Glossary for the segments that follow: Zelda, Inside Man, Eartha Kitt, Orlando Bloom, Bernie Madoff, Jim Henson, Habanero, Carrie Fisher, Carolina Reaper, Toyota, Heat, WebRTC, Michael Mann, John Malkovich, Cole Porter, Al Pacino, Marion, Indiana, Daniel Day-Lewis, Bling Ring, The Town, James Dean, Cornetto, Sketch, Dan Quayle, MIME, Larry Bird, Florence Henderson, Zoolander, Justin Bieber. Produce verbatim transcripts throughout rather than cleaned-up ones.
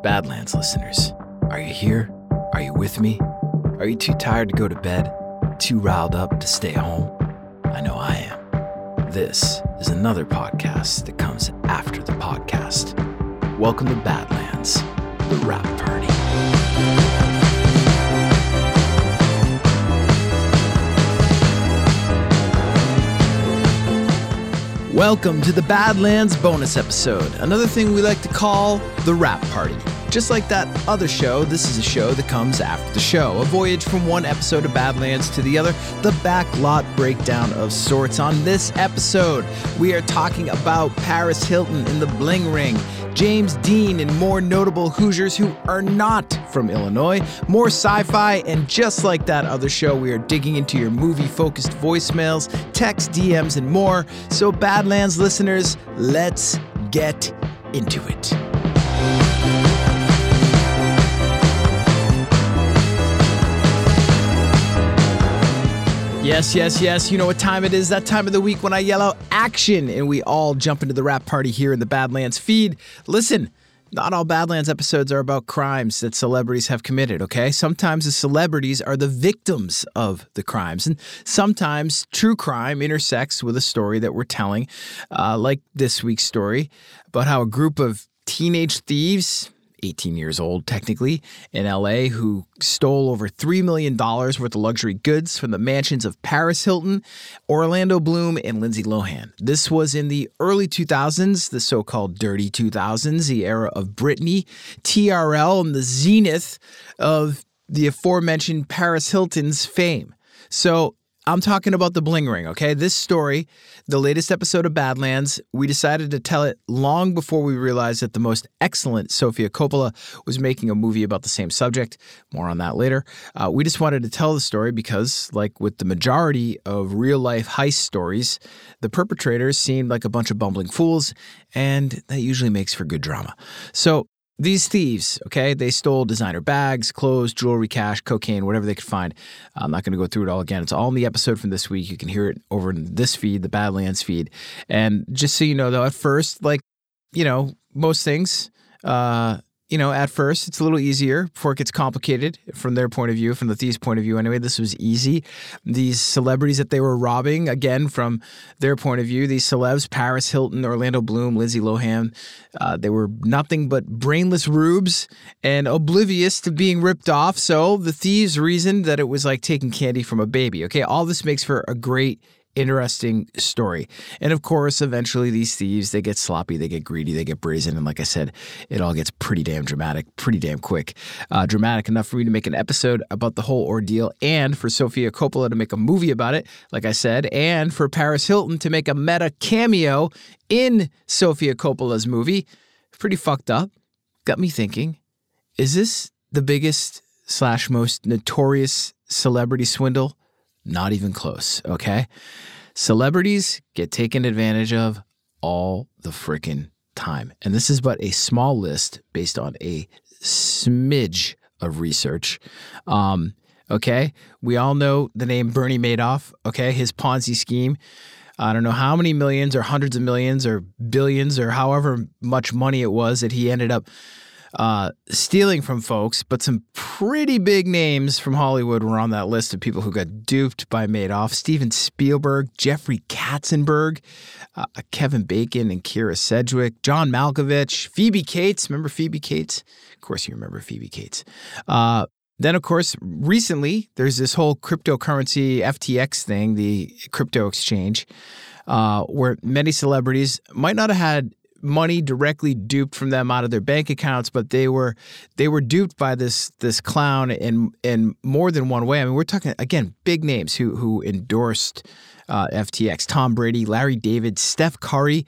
Badlands listeners, are you here? Are you with me? Are you too tired to go to bed? Too riled up to stay home? I know I am. This is another podcast that comes after the podcast. Welcome to Badlands, the Rap Party. Welcome to the Badlands bonus episode, another thing we like to call the Rap Party. Just like that other show, this is a show that comes after the show, a voyage from one episode of Badlands to the other, the backlot breakdown of sorts. On this episode, we are talking about Paris Hilton in the Bling Ring, James Dean and more notable Hoosiers who are not from Illinois, more sci-fi, and just like that other show, we are digging into your movie-focused voicemails, texts, D Ms, and more. So Badlands listeners, let's get into it. Yes, yes, yes. You know what time it is. That time of the week when I yell out action and we all jump into the Rap Party here in the Badlands feed. Listen, not all Badlands episodes are about crimes that celebrities have committed, okay? Sometimes the celebrities are the victims of the crimes. And sometimes true crime intersects with a story that we're telling, uh, like this week's story about how a group of teenage thieves, eighteen years old technically, in L A, who stole over three million dollars worth of luxury goods from the mansions of Paris Hilton, Orlando Bloom, and Lindsay Lohan. This was in the early two thousands, the so-called dirty two thousands, the era of Britney, T R L, and the zenith of the aforementioned Paris Hilton's fame. So I'm talking about the Bling Ring, okay? This story, the latest episode of Badlands, we decided to tell it long before we realized that the most excellent Sofia Coppola was making a movie about the same subject. More on that later. Uh, we just wanted to tell the story because, like with the majority of real-life heist stories, the perpetrators seemed like a bunch of bumbling fools, and that usually makes for good drama. So these thieves, okay, they stole designer bags, clothes, jewelry, cash, cocaine, whatever they could find. I'm not going to go through it all again. It's all in the episode from this week. You can hear it over in this feed, the Badlands feed. And just so you know, though, at first, like, you know, most things, uh, you know, at first, it's a little easier before it gets complicated from their point of view, from the thieves' point of view. Anyway, this was easy. These celebrities that they were robbing, again, from their point of view, these celebs, Paris Hilton, Orlando Bloom, Lindsay Lohan, Uh, they were nothing but brainless rubes and oblivious to being ripped off. So the thieves reasoned that it was like taking candy from a baby. Okay, all this makes for a great, interesting story. And of course, eventually these thieves, they get sloppy, they get greedy, they get brazen. And like I said, it all gets pretty damn dramatic, pretty damn quick. Uh, dramatic enough for me to make an episode about the whole ordeal and for Sofia Coppola to make a movie about it, like I said, and for Paris Hilton to make a meta cameo in Sofia Coppola's movie. Pretty fucked up. Got me thinking, is this the biggest slash most notorious celebrity swindle? Not even close, okay? Celebrities get taken advantage of all the freaking time. And this is but a small list based on a smidge of research. Um, okay, we all know the name Bernie Madoff, okay? His Ponzi scheme. I don't know how many millions or hundreds of millions or billions or however much money it was that he ended up uh, stealing from folks, but some pretty big names from Hollywood were on that list of people who got duped by Madoff. Steven Spielberg, Jeffrey Katzenberg, uh, Kevin Bacon and Kira Sedgwick, John Malkovich, Phoebe Cates. Remember Phoebe Cates? Of course you remember Phoebe Cates. Uh, Then, of course, recently, there's this whole cryptocurrency F T X thing, the crypto exchange, uh, where many celebrities might not have had money directly duped from them out of their bank accounts, but they were they were duped by this this clown in in more than one way. I mean, we're talking, again, big names who who endorsed uh, F T X. Tom Brady, Larry David, Steph Curry,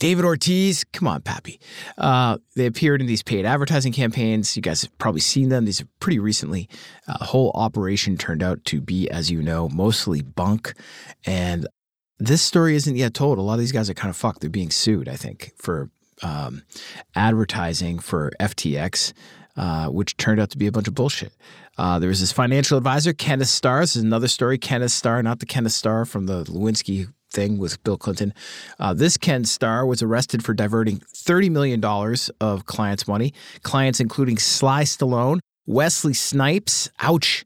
David Ortiz, come on, Pappy. Uh, they appeared in these paid advertising campaigns. You guys have probably seen them. These are pretty recently. Uh, the whole operation turned out to be, as you know, mostly bunk. And this story isn't yet told. A lot of these guys are kind of fucked. They're being sued, I think, for um, advertising for F T X, uh, which turned out to be a bunch of bullshit. Uh, there was this financial advisor, Kenneth Starr. This is another story. Kenneth Starr, not the Kenneth Starr from the Lewinsky thing with Bill Clinton. Uh, this Ken Starr was arrested for diverting thirty million dollars of clients' money. Clients including Sly Stallone, Wesley Snipes. Ouch.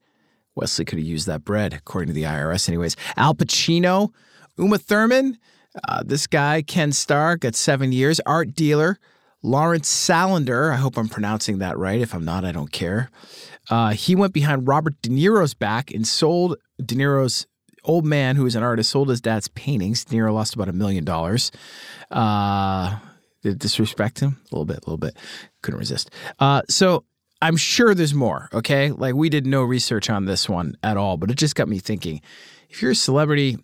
Wesley could have used that bread, according to the I R S anyways. Al Pacino, Uma Thurman. Uh, this guy, Ken Starr, got seven years. Art dealer, Lawrence Salander. I hope I'm pronouncing that right. If I'm not, I don't care. Uh, he went behind Robert De Niro's back and sold De Niro's old man, who was an artist, sold his dad's paintings. De Niro lost about a million dollars. Uh, did it disrespect him? A little bit, a little bit. Couldn't resist. Uh, so I'm sure there's more, okay? Like, we did no research on this one at all, but it just got me thinking. If you're a celebrity,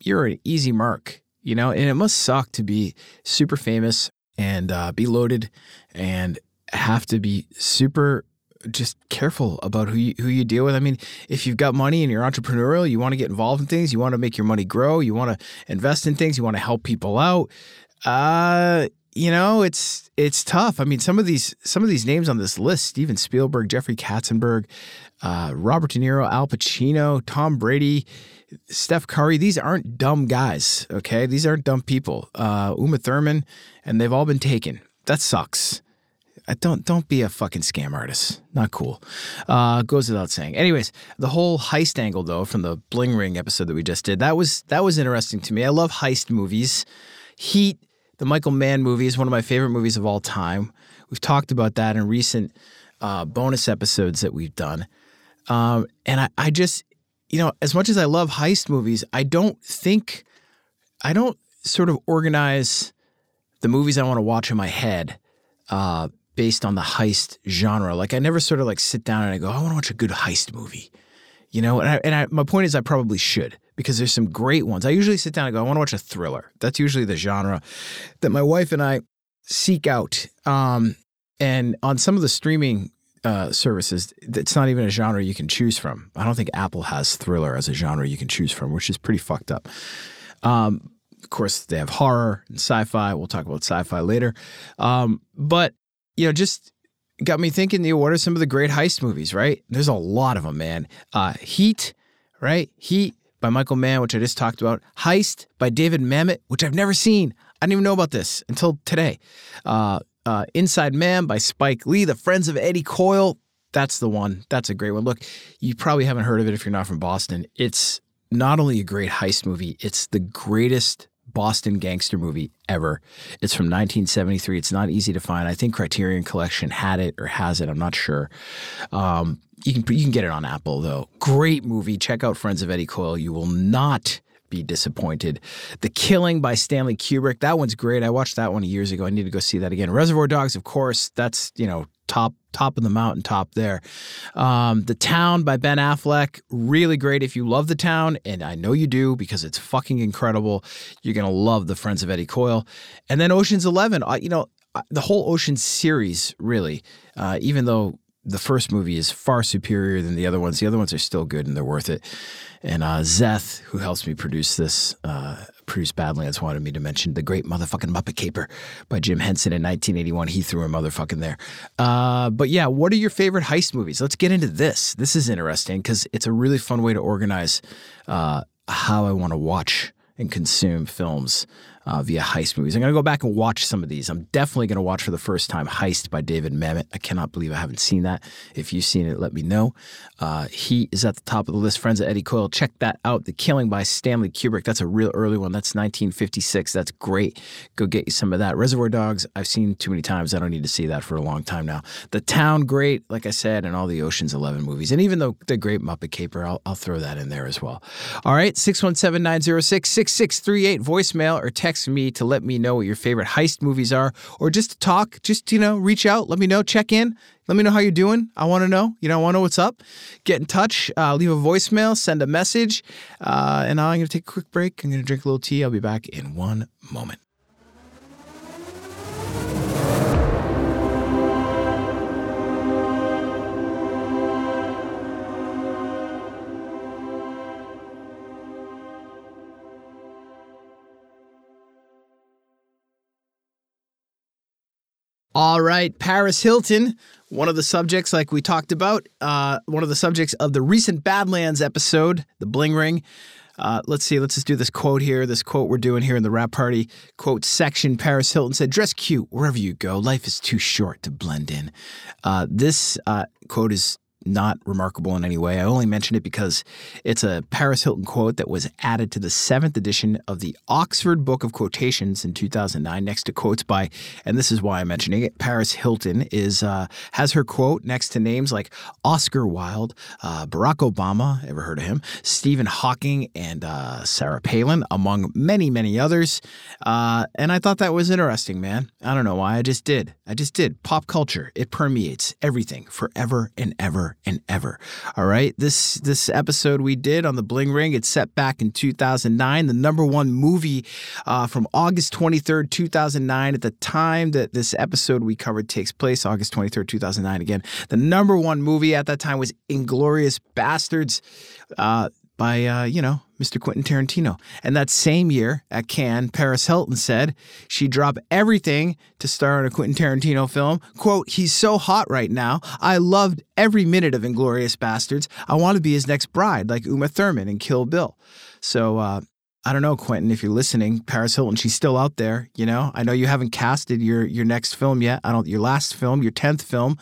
you're an easy mark, you know? And it must suck to be super famous and uh, be loaded and have to be super just careful about who you, who you deal with. I mean, if you've got money and you're entrepreneurial, you want to get involved in things, you want to make your money grow, you want to invest in things, you want to help people out. Uh, you know, it's it's tough. I mean, some of these some of these names on this list: Steven Spielberg, Jeffrey Katzenberg, uh, Robert De Niro, Al Pacino, Tom Brady, Steph Curry. These aren't dumb guys, okay? These aren't dumb people. Uh, Uma Thurman, and they've all been taken. That sucks. I don't don't be a fucking scam artist. Not cool. Uh, goes without saying. Anyways, the whole heist angle, though, from the Bling Ring episode that we just did, that was that was interesting to me. I love heist movies. Heat, the Michael Mann movie, is one of my favorite movies of all time. We've talked about that in recent uh, bonus episodes that we've done. Um, and I, I just, you know, as much as I love heist movies, I don't think, I don't sort of organize the movies I want to watch in my head Uh based on the heist genre. Like, I never sort of like sit down and I go, I want to watch a good heist movie, you know? And I, and I, my point is I probably should, because there's some great ones. I usually sit down and go, I want to watch a thriller. That's usually the genre that my wife and I seek out. Um, and on some of the streaming uh, services, it's not even a genre you can choose from. I don't think Apple has thriller as a genre you can choose from, which is pretty fucked up. Um, of course, they have horror and sci-fi. We'll talk about sci-fi later. Um, but You know, just got me thinking, you know, what are some of the great heist movies, right? There's a lot of them, man. Uh, Heat, right? Heat by Michael Mann, which I just talked about. Heist by David Mamet, which I've never seen. I didn't even know about this until today. Uh, uh, Inside Man by Spike Lee. The Friends of Eddie Coyle. That's the one. That's a great one. Look, you probably haven't heard of it if you're not from Boston. It's not only a great heist movie, it's the greatest Boston gangster movie ever. It's from nineteen seventy-three. It's not easy to find. I think Criterion Collection had it or has it. I'm not sure. Um, you can you can get it on Apple, though. Great movie. Check out Friends of Eddie Coyle. You will not be disappointed. The Killing by Stanley Kubrick. That one's great. I watched that one years ago. I need to go see that again. Reservoir Dogs, of course. That's, you know, top top of the mountain top there. Um, The Town by Ben Affleck, really great. If you love The Town, and I know you do because it's fucking incredible, you're going to love The Friends of Eddie Coyle. And then Ocean's Eleven, uh, you know, the whole Ocean's series, really, uh, even though the first movie is far superior than the other ones. The other ones are still good and they're worth it. And uh, Zeth, who helps me produce this, uh, produce Badlands, wanted me to mention The Great Motherfucking Muppet Caper by Jim Henson in nineteen eighty-one. He threw a motherfucking there. Uh, but yeah, what are your favorite heist movies? Let's get into this. This is interesting because it's a really fun way to organize uh, how I want to watch and consume films uh, via heist movies. I'm going to go back and watch some of these. I'm definitely going to watch for the first time Heist by David Mamet. I cannot believe I haven't seen that. If you've seen it, let me know. Uh, Heat is at the top of the list. Friends of Eddie Coyle. Check that out. The Killing by Stanley Kubrick. That's a real early one. That's nineteen fifty-six. That's great. Go get you some of that. Reservoir Dogs, I've seen too many times. I don't need to see that for a long time now. The Town, great, like I said, and all the Ocean's Eleven movies. And even the, the Great Muppet Caper, I'll, I'll throw that in there as well. All right, six one seven, nine oh six, six six three eight, voicemail or text me to let me know what your favorite heist movies are, or just to talk, just, you know, reach out, let me know, check in. Let me know how you're doing. I want to know. You know, I want to know what's up. Get in touch. Uh, leave a voicemail. Send a message. Uh, and I'm going to take a quick break. I'm going to drink a little tea. I'll be back in one moment. All right, Paris Hilton, one of the subjects, like we talked about, uh, one of the subjects of the recent Badlands episode, the Bling Ring. Uh, let's see, let's just do this quote here, this quote we're doing here in the Wrap Party quote section. Paris Hilton said, "Dress cute wherever you go. Life is too short to blend in." Uh, this uh, quote is not remarkable in any way. I only mentioned it because it's a Paris Hilton quote that was added to the seventh edition of the Oxford Book of Quotations in two thousand nine next to quotes by, and this is why I'm mentioning it, Paris Hilton is uh, has her quote next to names like Oscar Wilde, uh, Barack Obama, ever heard of him, Stephen Hawking, and uh, Sarah Palin, among many, many others. Uh, and I thought that was interesting, man. I don't know why. I just did. I just did. Pop culture. It permeates everything forever and ever and ever. All right. This this episode we did on the Bling Ring, it's set back in two thousand nine. The number one movie uh, from August twenty-third, two thousand nine, at the time that this episode we covered takes place, August twenty-third, two thousand nine. Again, the number one movie at that time was Inglourious Basterds uh, by, uh, you know, Mister Quentin Tarantino. And that same year at Cannes, Paris Hilton said she'd drop everything to star in a Quentin Tarantino film. Quote, "He's so hot right now. I loved every minute of Inglourious Basterds. I want to be his next bride, like Uma Thurman in Kill Bill." So, uh, I don't know, Quentin, if you're listening, Paris Hilton, she's still out there, you know? I know you haven't casted your your next film yet. I don't, your last film, your tenth film,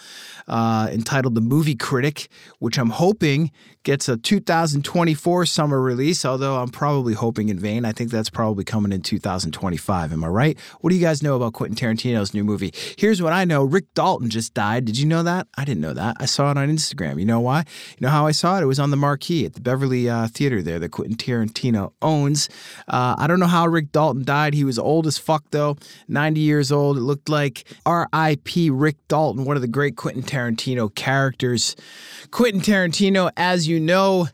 uh, entitled The Movie Critic, which I'm hoping gets a two thousand twenty-four summer release, although I'm probably hoping in vain. I think that's probably coming in two thousand twenty-five. Am I right? What do you guys know about Quentin Tarantino's new movie? Here's what I know. Rick Dalton just died. Did you know that? I didn't know that. I saw it on Instagram. You know why? You know how I saw it? It was on the marquee at the Beverly uh, Theater there that Quentin Tarantino owns. Uh, I don't know how Rick Dalton died. He was old as fuck, though. ninety years old. It looked like R I P Rick Dalton, one of the great Quentin Tarantino characters. Quentin Tarantino, as you know,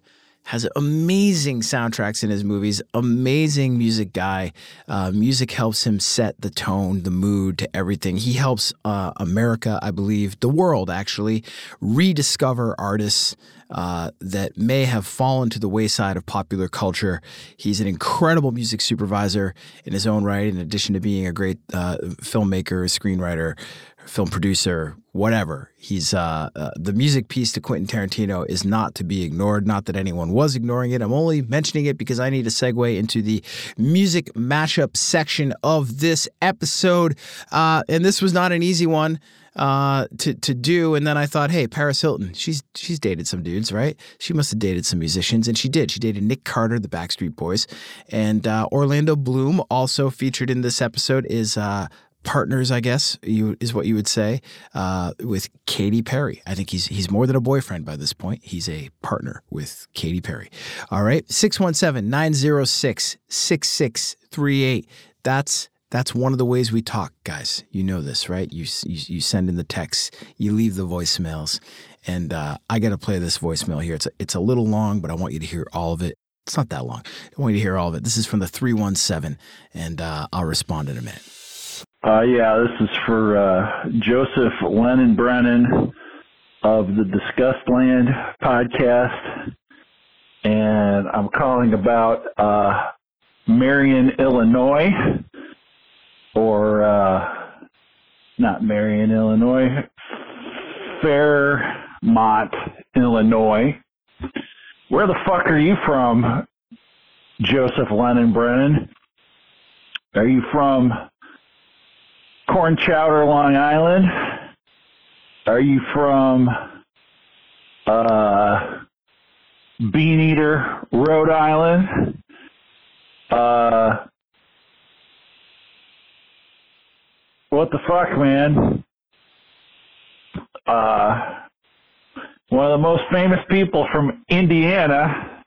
has amazing soundtracks in his movies, amazing music guy. Uh, music helps him set the tone, the mood to everything. He helps uh, America, I believe, the world actually, rediscover artists uh, that may have fallen to the wayside of popular culture. He's an incredible music supervisor in his own right, in addition to being a great uh, filmmaker, screenwriter, film producer, whatever. He's uh, uh, the music piece to Quentin Tarantino is not to be ignored. Not that anyone was ignoring it. I'm only mentioning it because I need to segue into the music mashup section of this episode. Uh, and this was not an easy one uh, to to do. And then I thought, hey, Paris Hilton, she's she's dated some dudes, right? She must have dated some musicians, and she did. She dated Nick Carter, the Backstreet Boys, and uh, Orlando Bloom, also featured in this episode, is. Uh, Partners, I guess, you, is what you would say, uh, with Katy Perry. I think he's he's more than a boyfriend by this point. He's a partner with Katy Perry. All right, six one seven, nine oh six, six six three eight. That's that's one of the ways we talk, guys. You know this, right? You you, you send in the texts, you leave the voicemails, and uh, I got to play this voicemail here. It's a, it's a little long, but I want you to hear all of it. It's not that long. I want you to hear all of it. This is from the three one seven, and uh, I'll respond in a minute. Uh, yeah, this is for uh, Joseph Lennon Brennan of the Disgust Land podcast, and I'm calling about uh, Marion, Illinois, or uh, not Marion, Illinois, Fairmont, Illinois. Where the fuck are you from, Joseph Lennon Brennan? Are you from Corn Chowder, Long Island? Are you from uh, Bean Eater, Rhode Island? Uh, what the fuck, man? Uh, one of the most famous people from Indiana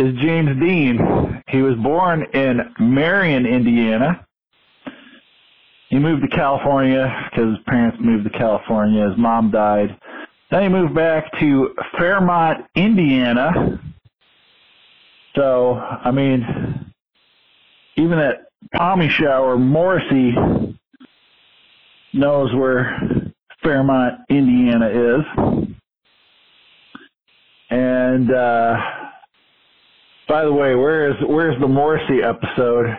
is James Dean. He was born in Marion, Indiana. He moved to California because his parents moved to California. His mom died. Then he moved back to Fairmont, Indiana. So, I mean, even that Pommy Shower, Morrissey, knows where Fairmont, Indiana is. And, uh, by the way, where's, where's the Morrissey episode?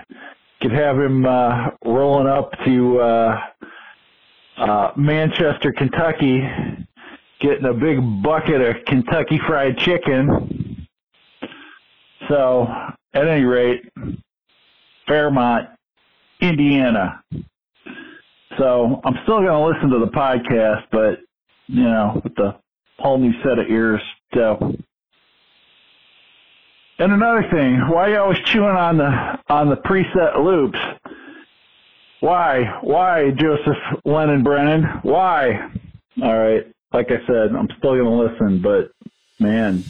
Could have him uh, rolling up to uh, uh, Manchester, Kentucky, getting a big bucket of Kentucky Fried Chicken. So, at any rate, Fairmont, Indiana. So, I'm still going to listen to the podcast, but, you know, with the whole new set of ears. So, and another thing, why are you always chewing on the on the preset loops? Why? Why, Joseph Lennon Brennan? Why? All right. Like I said, I'm still going to listen, but man.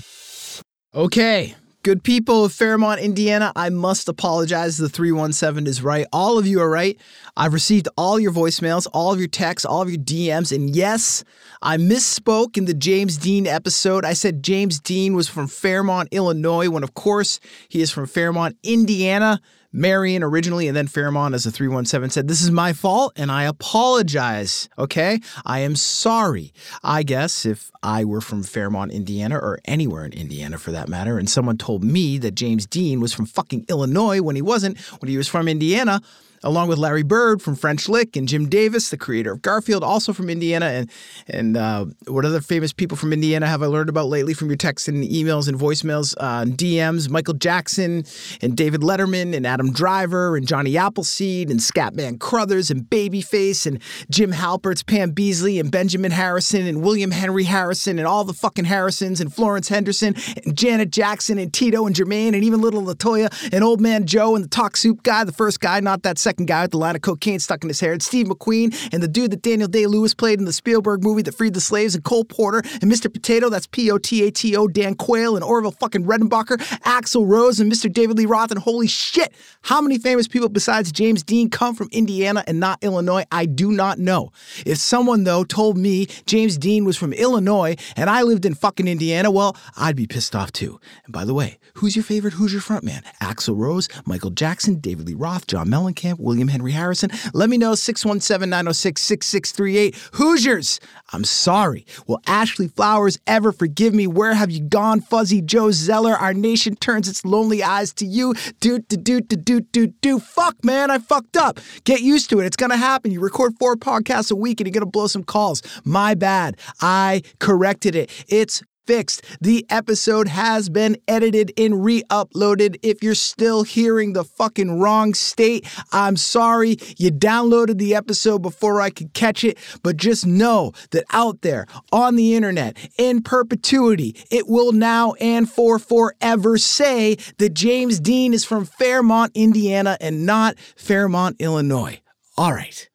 Okay. Good people of Fairmont, Indiana, I must apologize. The three one seven is right. All of you are right. I've received all your voicemails, all of your texts, all of your D Ms. And yes, I misspoke in the James Dean episode. I said James Dean was from Fairmont, Illinois, when, of course, he is from Fairmont, Indiana, Marion originally, and then Fairmont, as the three one seven said. This is my fault, and I apologize, okay? I am sorry. I guess if I were from Fairmont, Indiana, or anywhere in Indiana for that matter, and someone told me that James Dean was from fucking Illinois when he wasn't, when he was from Indiana, along with Larry Bird from French Lick and Jim Davis, the creator of Garfield, also from Indiana. And and uh, what other famous people from Indiana have I learned about lately from your texts and emails and voicemails, uh, and D Ms? Michael Jackson and David Letterman and Adam Driver and Johnny Appleseed and Scatman Crothers and Babyface and Jim Halpert's Pam Beasley and Benjamin Harrison and William Henry Harrison and all the fucking Harrisons and Florence Henderson and Janet Jackson and Tito and Jermaine and even Little LaToya and Old Man Joe and the Talk Soup guy, the first guy, not that second guy with the line of cocaine stuck in his hair, and Steve McQueen, and the dude that Daniel Day-Lewis played in the Spielberg movie that freed the slaves, and Cole Porter, and Mister Potato, that's P O T A T O, Dan Quayle, and Orville fucking Redenbacher, Axl Rose, and Mister David Lee Roth, and holy shit, how many famous people besides James Dean come from Indiana and not Illinois? I do not know. If someone, though, told me James Dean was from Illinois and I lived in fucking Indiana, well, I'd be pissed off, too. And by the way, who's your favorite Hoosier frontman? Axl Rose, Michael Jackson, David Lee Roth, John Mellencamp, William Henry Harrison? Let me know, six one seven, nine oh six, six six three eight. Hoosiers, I'm sorry. Will Ashley Flowers ever forgive me? Where have you gone, Fuzzy Joe Zeller? Our nation turns its lonely eyes to you. Do, do, do, do, do, do, do. Fuck, man, I fucked up. Get used to it. It's going to happen. You record four podcasts a week and you're going to blow some calls. My bad. I corrected it. It's fixed. The episode has been edited and re-uploaded. If you're still hearing the fucking wrong state, I'm sorry. You downloaded the episode before I could catch it, but just know that out there on the internet in perpetuity, it will now and for forever say that James Dean is from Fairmont, Indiana and not Fairmont, Illinois. All right.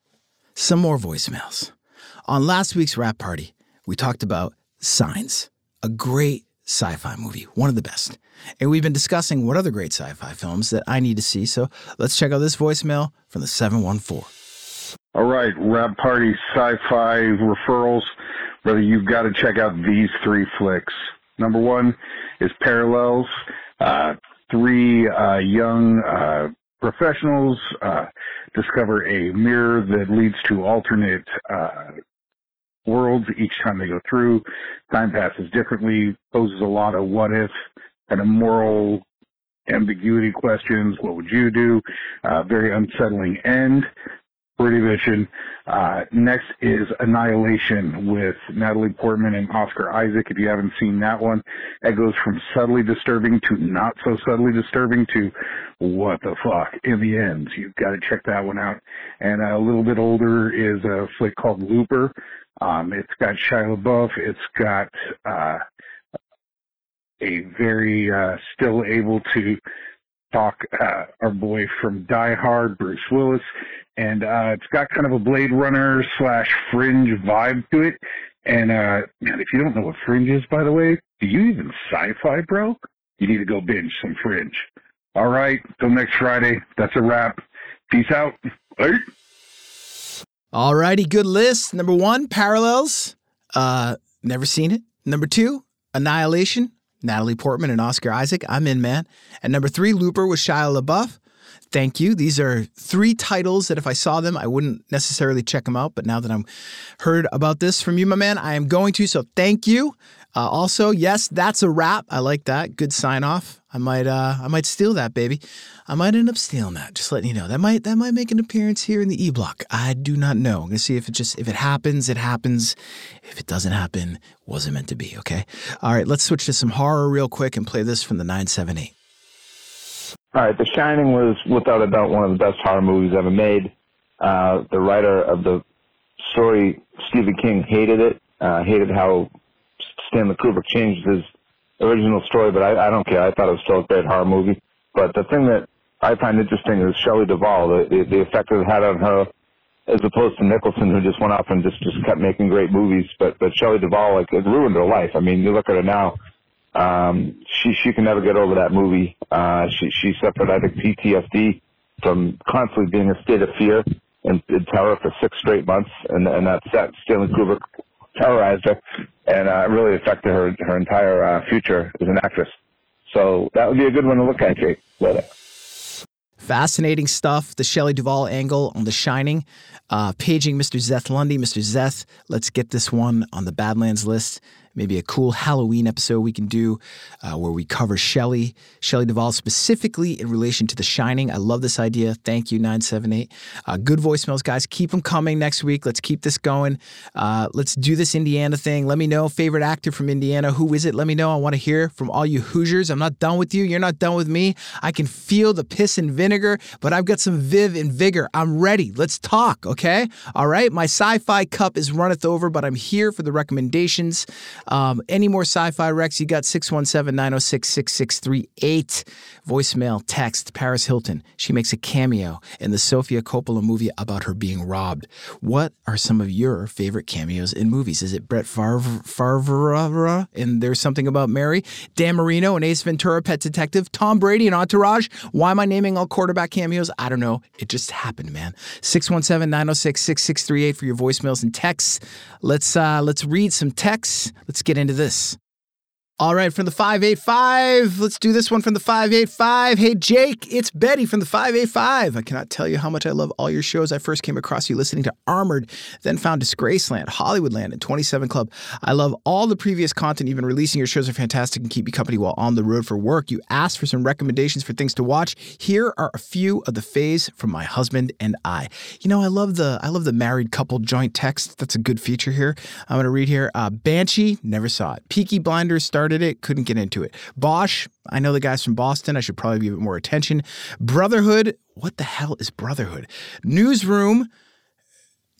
Some more voicemails. On last week's rap party, we talked about Signs. A great sci-fi movie, one of the best. And we've been discussing what other great sci-fi films that I need to see, so let's check out this voicemail from the seven one four. All right, Rap Party Sci-Fi Referrals. Brother, you've got to check out these three flicks. Number one is Parallels. Uh, three uh, young uh, professionals uh, discover a mirror that leads to alternate uh worlds each time they go through. Time passes differently, poses a lot of what if and a moral ambiguity questions. What would you do? Uh, very unsettling end. Birdie Vision. Uh, next is Annihilation with Natalie Portman and Oscar Isaac. If you haven't seen that one, that goes from subtly disturbing to not so subtly disturbing to what the fuck in the end. You've got to check that one out. And a little bit older is a flick called Looper. Um, it's got Shia LaBeouf. It's got uh, a very uh, still able to talk uh, our boy from Die Hard, Bruce Willis. And uh, it's got kind of a Blade Runner slash Fringe vibe to it. And, uh, man, if you don't know what Fringe is, by the way, do you even sci-fi, bro? You need to go binge some Fringe. All right, till next Friday. That's a wrap. Peace out. Bye. All righty, good list. Number one, Parallels. Uh, never seen it. Number two, Annihilation. Natalie Portman and Oscar Isaac. I'm in, man. And number three, Looper with Shia LaBeouf. Thank you. These are three titles that if I saw them, I wouldn't necessarily check them out. But now that I've heard about this from you, my man, I am going to. So thank you. Uh, also, yes, that's a wrap. I like that. Good sign off. I might, uh, I might steal that, baby. I might end up stealing that. Just letting you know. That might, that might make an appearance here in the E Block. I do not know. I'm gonna see if it just, if it happens, it happens. If it doesn't happen, wasn't meant to be. Okay. All right. Let's switch to some horror real quick and play this from the nine seven eight. All right. The Shining was without a doubt one of the best horror movies ever made. Uh, the writer of the story, Stephen King, hated it. Uh, hated how Stanley Kubrick changed his original story, but I, I don't care. I thought it was still a great horror movie. But the thing that I find interesting is Shelley Duvall, the, the, the effect it had on her, as opposed to Nicholson, who just went off and just, just kept making great movies. But but Shelley Duvall, like, it ruined her life. I mean, you look at her now. Um, she she can never get over that movie. Uh, she she suffered, I think, P T S D from constantly being in a state of fear and, and terror for six straight months, and and that set Stanley Kubrick terrorized her, and uh, really affected her her entire uh, future as an actress. So that would be a good one to look at, Jake. Later. Fascinating stuff. The Shelley Duvall angle on The Shining. Uh, paging Mister Zeth Lundy. Mister Zeth, let's get this one on the Badlands list. Maybe a cool Halloween episode we can do uh, where we cover Shelley, Shelley Duvall specifically in relation to The Shining. I love this idea. Thank you, nine seven eight. Uh, good voicemails, guys. Keep them coming next week. Let's keep this going. Uh, let's do this Indiana thing. Let me know. Favorite actor from Indiana. Who is it? Let me know. I want to hear from all you Hoosiers. I'm not done with you. You're not done with me. I can feel the piss and vinegar, but I've got some viv and vigor. I'm ready. Let's talk, okay? All right? My sci-fi cup is runneth over, but I'm here for the recommendations. Um, any more sci-fi recs, you got six one seven, nine oh six, six six three eight. Voicemail, text, Paris Hilton. She makes a cameo in the Sofia Coppola movie about her being robbed. What are some of your favorite cameos in movies? Is it Brett Favre, Favre and There's Something About Mary? Dan Marino and Ace Ventura, Pet Detective? Tom Brady and Entourage? Why am I naming all quarterback cameos? I don't know. It just happened, man. six one seven, nine oh six, six six three eight for your voicemails and texts. Let's, uh, let's read some texts. Let's get into this. All right, from the five eight five. Let's do this one from the five eight five. Hey, Jake, it's Betty from the five eight five. I cannot tell you how much I love all your shows. I first came across you listening to Armored, then found Disgraceland, Hollywoodland, and twenty-seven Club. I love all the previous content you've been releasing. Your shows are fantastic and keep me company while on the road for work. You asked for some recommendations for things to watch. Here are a few of the faves from my husband and I. You know, I love the I love the married couple joint text. That's a good feature here. I'm going to read here. Uh, Banshee, never saw it. Peaky Blinders, started it, couldn't get into it. Bosch, I know the guys from Boston. I should probably give it more attention. Brotherhood, what the hell is Brotherhood? Newsroom,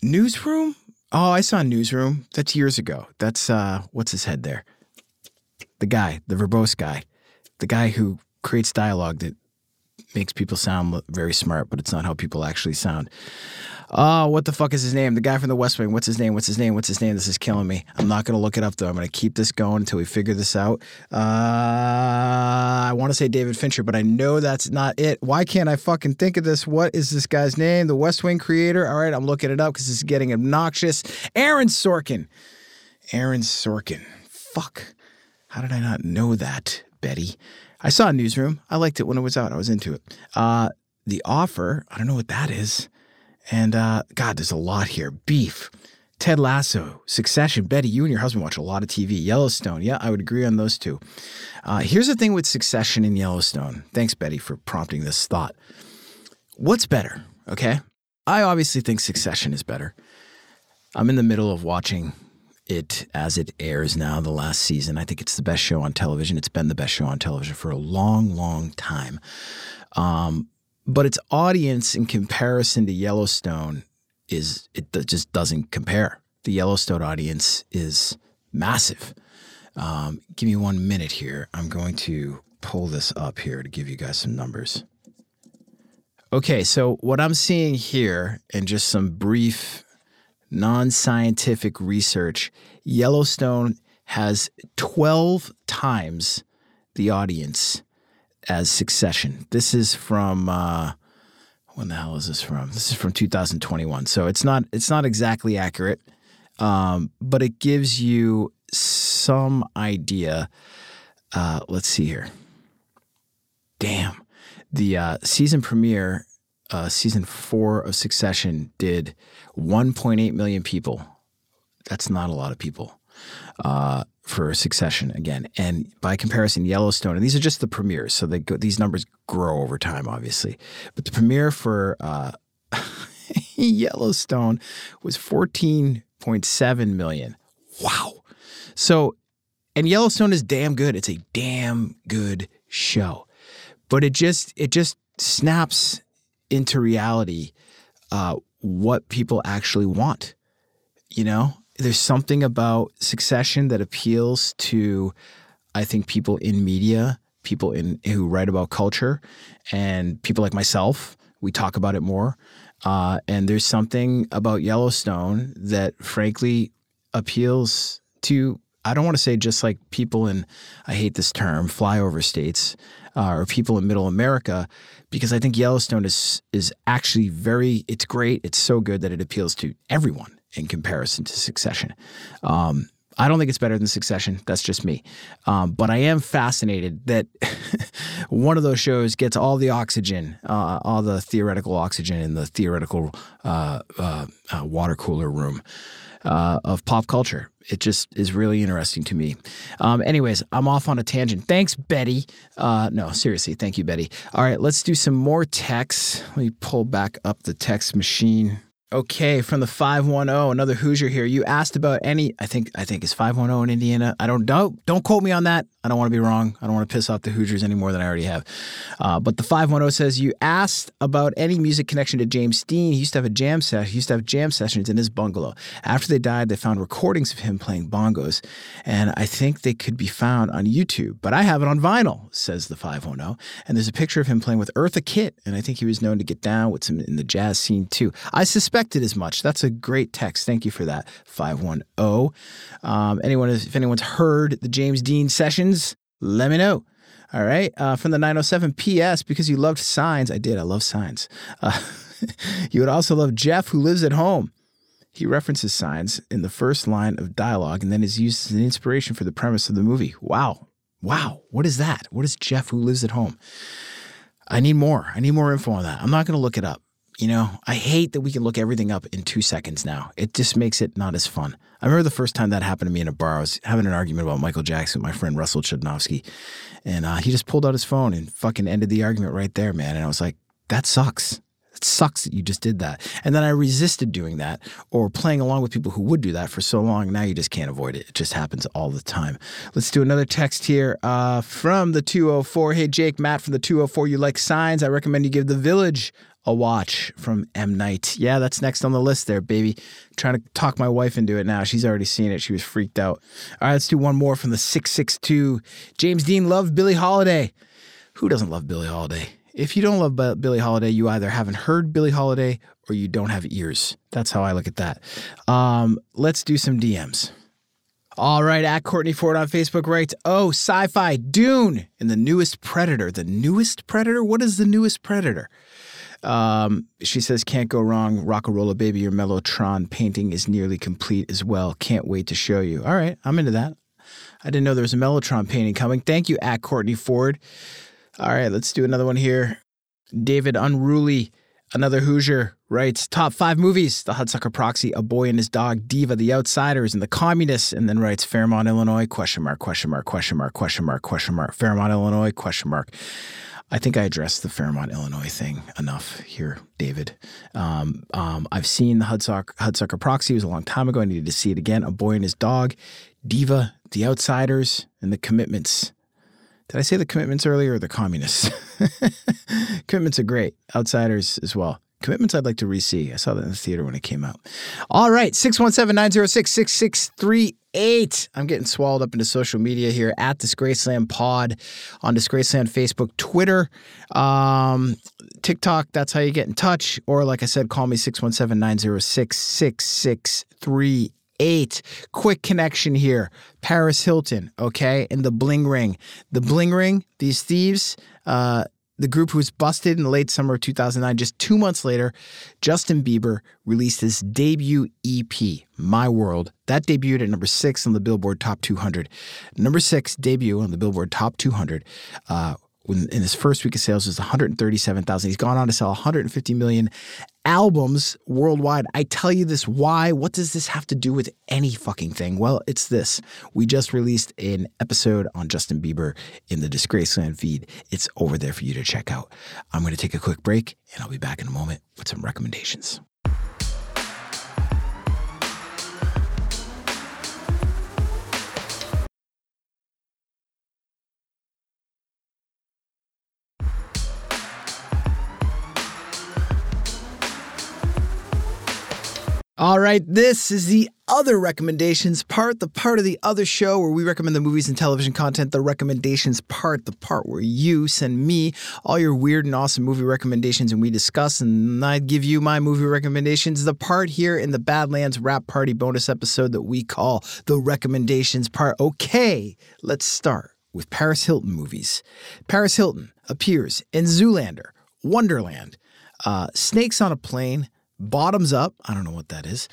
Newsroom? Oh, I saw Newsroom. That's years ago. That's, uh, what's his head there? The guy, the verbose guy. The guy who creates dialogue that makes people sound very smart, but it's not how people actually sound. Oh, what the fuck is his name? The guy from The West Wing. What's his name? What's his name? What's his name? This is killing me. I'm not going to look it up, though. I'm going to keep this going until we figure this out. Uh, I want to say David Fincher, but I know that's not it. Why can't I fucking think of this? What is this guy's name? The West Wing creator? All right, I'm looking it up because it's getting obnoxious. Aaron Sorkin. Aaron Sorkin. Fuck. How did I not know that, Betty? I saw Newsroom. I liked it when it was out. I was into it. Uh, The Offer. I don't know what that is. And, uh, God, there's a lot here. Beef, Ted Lasso, Succession. Betty, you and your husband watch a lot of T V. Yellowstone. Yeah, I would agree on those two. Uh, here's the thing with Succession and Yellowstone. Thanks, Betty, for prompting this thought. What's better, okay? I obviously think Succession is better. I'm in the middle of watching it as it airs now, the last season. I think it's the best show on television. It's been the best show on television for a long, long time. Um, but its audience in comparison to Yellowstone is, it just doesn't compare. The Yellowstone audience is massive. Um, give me one minute here. I'm going to pull this up here to give you guys some numbers. Okay, so what I'm seeing here, and just some brief non-scientific research, Yellowstone has twelve times the audience as Succession. This is from, uh, when the hell is this from? This is from two thousand twenty-one. So it's not, it's not exactly accurate, um, but it gives you some idea. Uh, let's see here. Damn. The uh, season premiere, uh, season four of Succession, did one point eight million people. That's not a lot of people uh, for Succession, again. And by comparison, Yellowstone, and these are just the premieres, so they go, these numbers grow over time, obviously. But the premiere for uh, Yellowstone was fourteen point seven million. Wow. So, and Yellowstone is damn good. It's a damn good show. But it just it just snaps into reality uh, what people actually want. You know, there's something about Succession that appeals to, I think, people in media, people in who write about culture, and people like myself. We talk about it more. Uh, and there's something about Yellowstone that, frankly, appeals to, I don't want to say just like people in, I hate this term, flyover states, uh, or people in middle America, because I think Yellowstone is is actually very, it's great, it's so good that it appeals to everyone in comparison to Succession. Um, I don't think it's better than Succession, that's just me. Um, but I am fascinated that one of those shows gets all the oxygen, uh, all the theoretical oxygen in the theoretical uh, uh, uh, water cooler room uh, of pop culture. It just is really interesting to me. Um, anyways, I'm off on a tangent. Thanks, Betty. Uh, no, seriously, thank you, Betty. All right, let's do some more texts. Let me pull back up the text machine. Okay, from the five one oh, another Hoosier here. You asked about any, I think I think it's five one oh in Indiana. I don't know. Don't quote me on that. I don't want to be wrong. I don't want to piss off the Hoosiers any more than I already have. Uh, but the five one oh says, you asked about any music connection to James Dean. He used to have a jam session. He used to have jam sessions in his bungalow. After they died, they found recordings of him playing bongos, and I think they could be found on YouTube. But I have it on vinyl, says the five one oh. And there's a picture of him playing with Eartha Kitt, and I think he was known to get down with some in the jazz scene too. I suspect Expected as much. That's a great text. Thank you for that, five one oh. Um, anyone, if anyone's heard the James Dean sessions, let me know. All right. Uh, from the nine oh seven, P S, because you loved Signs. I did. I love Signs. Uh, you would also love Jeff, who lives at home. He references Signs in the first line of dialogue and then is used as an inspiration for the premise of the movie. Wow. Wow. What is that? What is Jeff, who lives at home? I need more. I need more info on that. I'm not going to look it up. You know, I hate that we can look everything up in two seconds now. It just makes it not as fun. I remember the first time that happened to me in a bar. I was having an argument about Michael Jackson with my friend Russell Chudnovsky. And uh, he just pulled out his phone and fucking ended the argument right there, man. And I was like, that sucks. It sucks that you just did that. And then I resisted doing that or playing along with people who would do that for so long. Now you just can't avoid it. It just happens all the time. Let's do another text here uh, from the two oh four. Hey, Jake, Matt from the two oh four. You like Signs? I recommend you give The Village a watch, from M. Knight. Yeah, that's next on the list there, baby. I'm trying to talk my wife into it now. She's already seen it. She was freaked out. All right, let's do one more from the six six two. James Dean loved Billie Holiday. Who doesn't love Billie Holiday? If you don't love Billie Holiday, you either haven't heard Billie Holiday or you don't have ears. That's how I look at that. Um, let's do some D Ms. All right, at Courtney Ford on Facebook writes, oh, sci-fi, Dune, and the newest Predator. The newest Predator? What is the newest Predator? Um, she says, can't go wrong. Rock'n'Rolla Baby, your Mellotron painting is nearly complete as well. Can't wait to show you. All right, I'm into that. I didn't know there was a Mellotron painting coming. Thank you, at Courtney Ford. All right, let's do another one here. David Unruly, another Hoosier, writes, top five movies, The Hudsucker Proxy, A Boy and His Dog, Diva, The Outsiders, and The Communists, and then writes Fairmont, Illinois, question mark, question mark, question mark, question mark, question mark, Fairmont, Illinois, question mark. I think I addressed the Fairmont, Illinois thing enough here, David. Um, um, I've seen the Hudsucker, Hudsucker Proxy. It was a long time ago. I needed to see it again. A Boy and His Dog, Diva, The Outsiders, and The Commitments. Did I say The Commitments earlier or The Communists? Commitments are great. Outsiders as well. Commitments I'd like to re-see. I saw that in the theater when it came out. All right, six one seven, nine zero six, six six three eight. I'm getting swallowed up into social media here at Disgraceland Pod on Disgraceland Facebook, Twitter, um, TikTok. That's how you get in touch. Or like I said, call me six one seven, nine zero six, six six three eight. Eight. Quick connection here. Paris Hilton, okay, and the Bling Ring. The Bling Ring, these thieves, uh, the group who was busted in the late summer of two thousand nine, just two months later, Justin Bieber released his debut E P, My World. That debuted at number six on the Billboard Top two hundred. Number six debut on the Billboard Top two hundred. Uh, in his first week of sales, it was one hundred thirty-seven thousand. He's gone on to sell one hundred fifty million albums worldwide. I tell you this, why? What does this have to do with any fucking thing? Well, it's this. We just released an episode on Justin Bieber in the Disgraceland feed. It's over there for you to check out. I'm going to take a quick break, and I'll be back in a moment with some recommendations. All right, this is the other recommendations part, the part of the other show where we recommend the movies and television content, the recommendations part, the part where you send me all your weird and awesome movie recommendations and we discuss, and I give you my movie recommendations, the part here in the Badlands Rap Party bonus episode that we call the recommendations part. Okay, let's start with Paris Hilton movies. Paris Hilton appears in Zoolander, Wonderland, uh, Snakes on a Plane, Bottoms Up, I don't know what that is,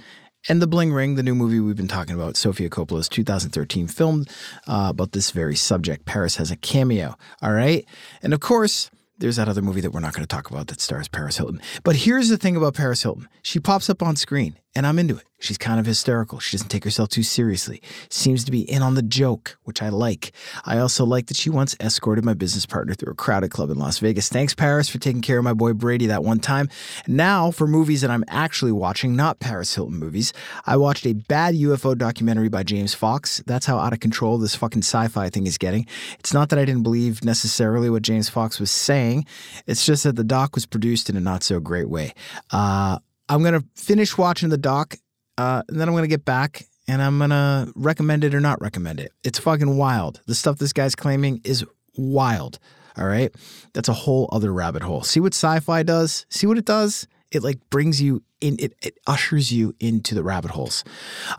and The Bling Ring, the new movie we've been talking about, Sofia Coppola's two thousand thirteen film uh, about this very subject. Paris has a cameo, all right? And of course, there's that other movie that we're not going to talk about that stars Paris Hilton. But here's the thing about Paris Hilton. She pops up on screen, and I'm into it. She's kind of hysterical. She doesn't take herself too seriously. Seems to be in on the joke, which I like. I also like that she once escorted my business partner through a crowded club in Las Vegas. Thanks, Paris, for taking care of my boy Brady that one time. Now, for movies that I'm actually watching, not Paris Hilton movies, I watched a bad U F O documentary by James Fox. That's how out of control this fucking sci-fi thing is getting. It's not that I didn't believe necessarily what James Fox was saying. It's just that the doc was produced in a not-so-great way. Uh, I'm going to finish watching the doc, uh, and then I'm going to get back, and I'm going to recommend it or not recommend it. It's fucking wild. The stuff this guy's claiming is wild, all right? That's a whole other rabbit hole. See what sci-fi does? See what it does? It, like, brings you in. It, it ushers you into the rabbit holes.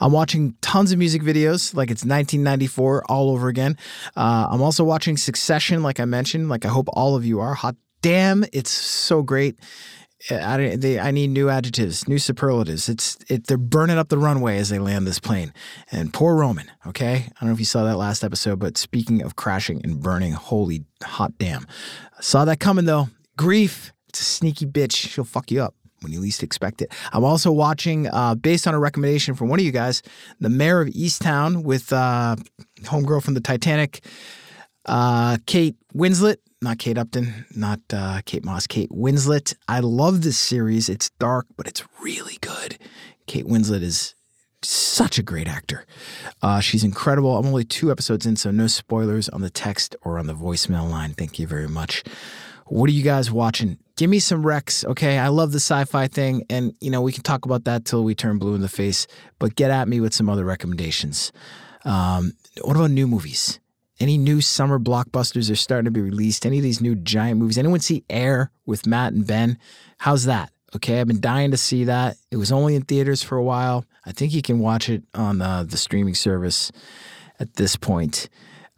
I'm watching tons of music videos, like it's nineteen ninety-four all over again. Uh, I'm also watching Succession, like I mentioned, like I hope all of you are. Hot damn, it's so great. I, they, I need new adjectives, new superlatives. It's it, they're burning up the runway as they land this plane. And poor Roman, okay? I don't know if you saw that last episode, but speaking of crashing and burning, holy hot damn. Saw that coming, though. Grief, it's a sneaky bitch. She'll fuck you up when you least expect it. I'm also watching, uh, based on a recommendation from one of you guys, The Mayor of Easttown with uh, homegirl from the Titanic, uh, Kate Winslet. Not Kate Upton, not uh, Kate Moss, Kate Winslet. I love this series. It's dark, but it's really good. Kate Winslet is such a great actor. Uh, she's incredible. I'm only two episodes in, so no spoilers on the text or on the voicemail line. Thank you very much. What are you guys watching? Give me some recs, okay? I love the sci-fi thing, and, you know, we can talk about that till we turn blue in the face, but get at me with some other recommendations. Um, what about new movies? Any new summer blockbusters are starting to be released? Any of these new giant movies? Anyone see Air with Matt and Ben? How's that? Okay, I've been dying to see that. It was only in theaters for a while. I think you can watch it on uh, the streaming service at this point.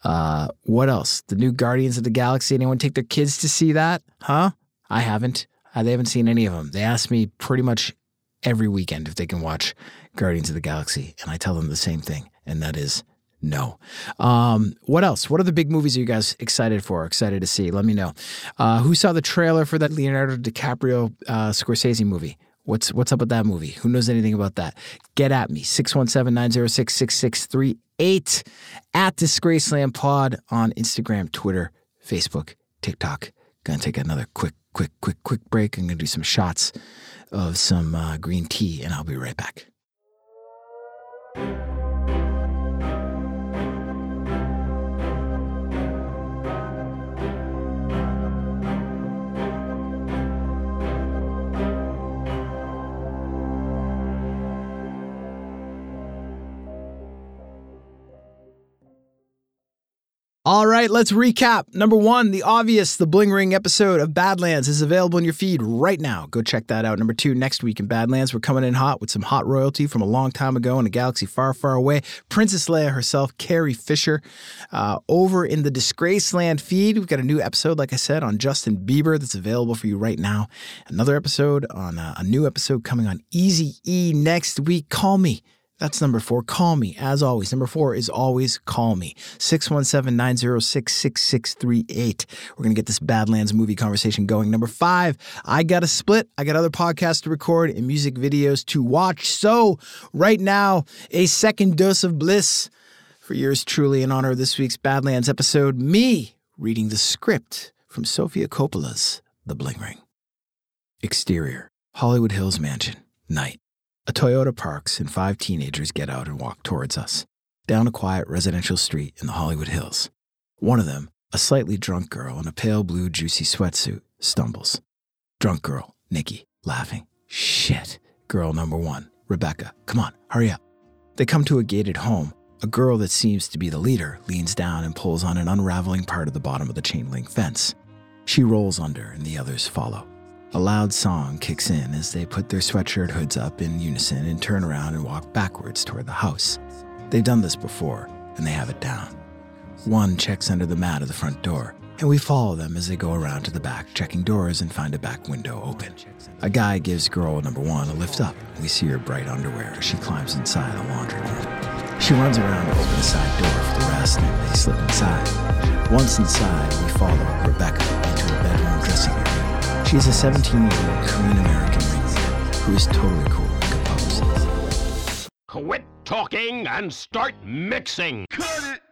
Uh, what else? The new Guardians of the Galaxy. Anyone take their kids to see that? Huh? I haven't. Uh, they haven't seen any of them. They ask me pretty much every weekend if they can watch Guardians of the Galaxy, and I tell them the same thing, and that is no. Um, what else? What are the big movies are you guys excited for, excited to see? Let me know. Uh, who saw the trailer for that Leonardo DiCaprio uh, Scorsese movie? What's what's up with that movie? Who knows anything about that? Get at me, six one seven, nine zero six, six six three eight, at Disgraceland Pod on Instagram, Twitter, Facebook, TikTok. Gonna take another quick, quick, quick, quick break. I'm gonna do some shots of some uh, green tea, and I'll be right back. All right, let's recap. Number one, the obvious, the Bling Ring episode of Badlands is available in your feed right now. Go check that out. Number two, next week in Badlands, we're coming in hot with some hot royalty from a long time ago in a galaxy far, far away. Princess Leia herself, Carrie Fisher. Uh, over in the Disgraceland feed, we've got a new episode, like I said, on Justin Bieber that's available for you right now. Another episode on uh, a new episode coming on Eazy-E next week. Call me. That's number four. Call me, as always. Number four is always call me. six one seven, nine zero six, six six three eight. We're going to get this Badlands movie conversation going. Number five, I got a split. I got other podcasts to record and music videos to watch. So right now, a second dose of bliss for yours truly in honor of this week's Badlands episode. Me reading the script from Sofia Coppola's The Bling Ring. Exterior, Hollywood Hills Mansion, night. A Toyota parks and five teenagers get out and walk towards us, down a quiet residential street in the Hollywood Hills. One of them, a slightly drunk girl in a pale blue juicy sweatsuit, stumbles. Drunk girl, Nikki, laughing. Shit. Girl number one, Rebecca, come on, hurry up. They come to a gated home. A girl that seems to be the leader leans down and pulls on an unraveling part of the bottom of the chain link fence. She rolls under and the others follow. A loud song kicks in as they put their sweatshirt hoods up in unison and turn around and walk backwards toward the house. They've done this before, and they have it down. One checks under the mat of the front door, and we follow them as they go around to the back, checking doors and find a back window open. A guy gives girl number one a lift up, and we see her bright underwear as she climbs inside the laundry room. She runs around to open the side door for the rest, and they slip inside. Once inside, we follow Rebecca into a bedroom dressing area. She's a seventeen-year-old Korean-American ringleader who is totally cool and composed. Quit talking and start mixing. Cut it.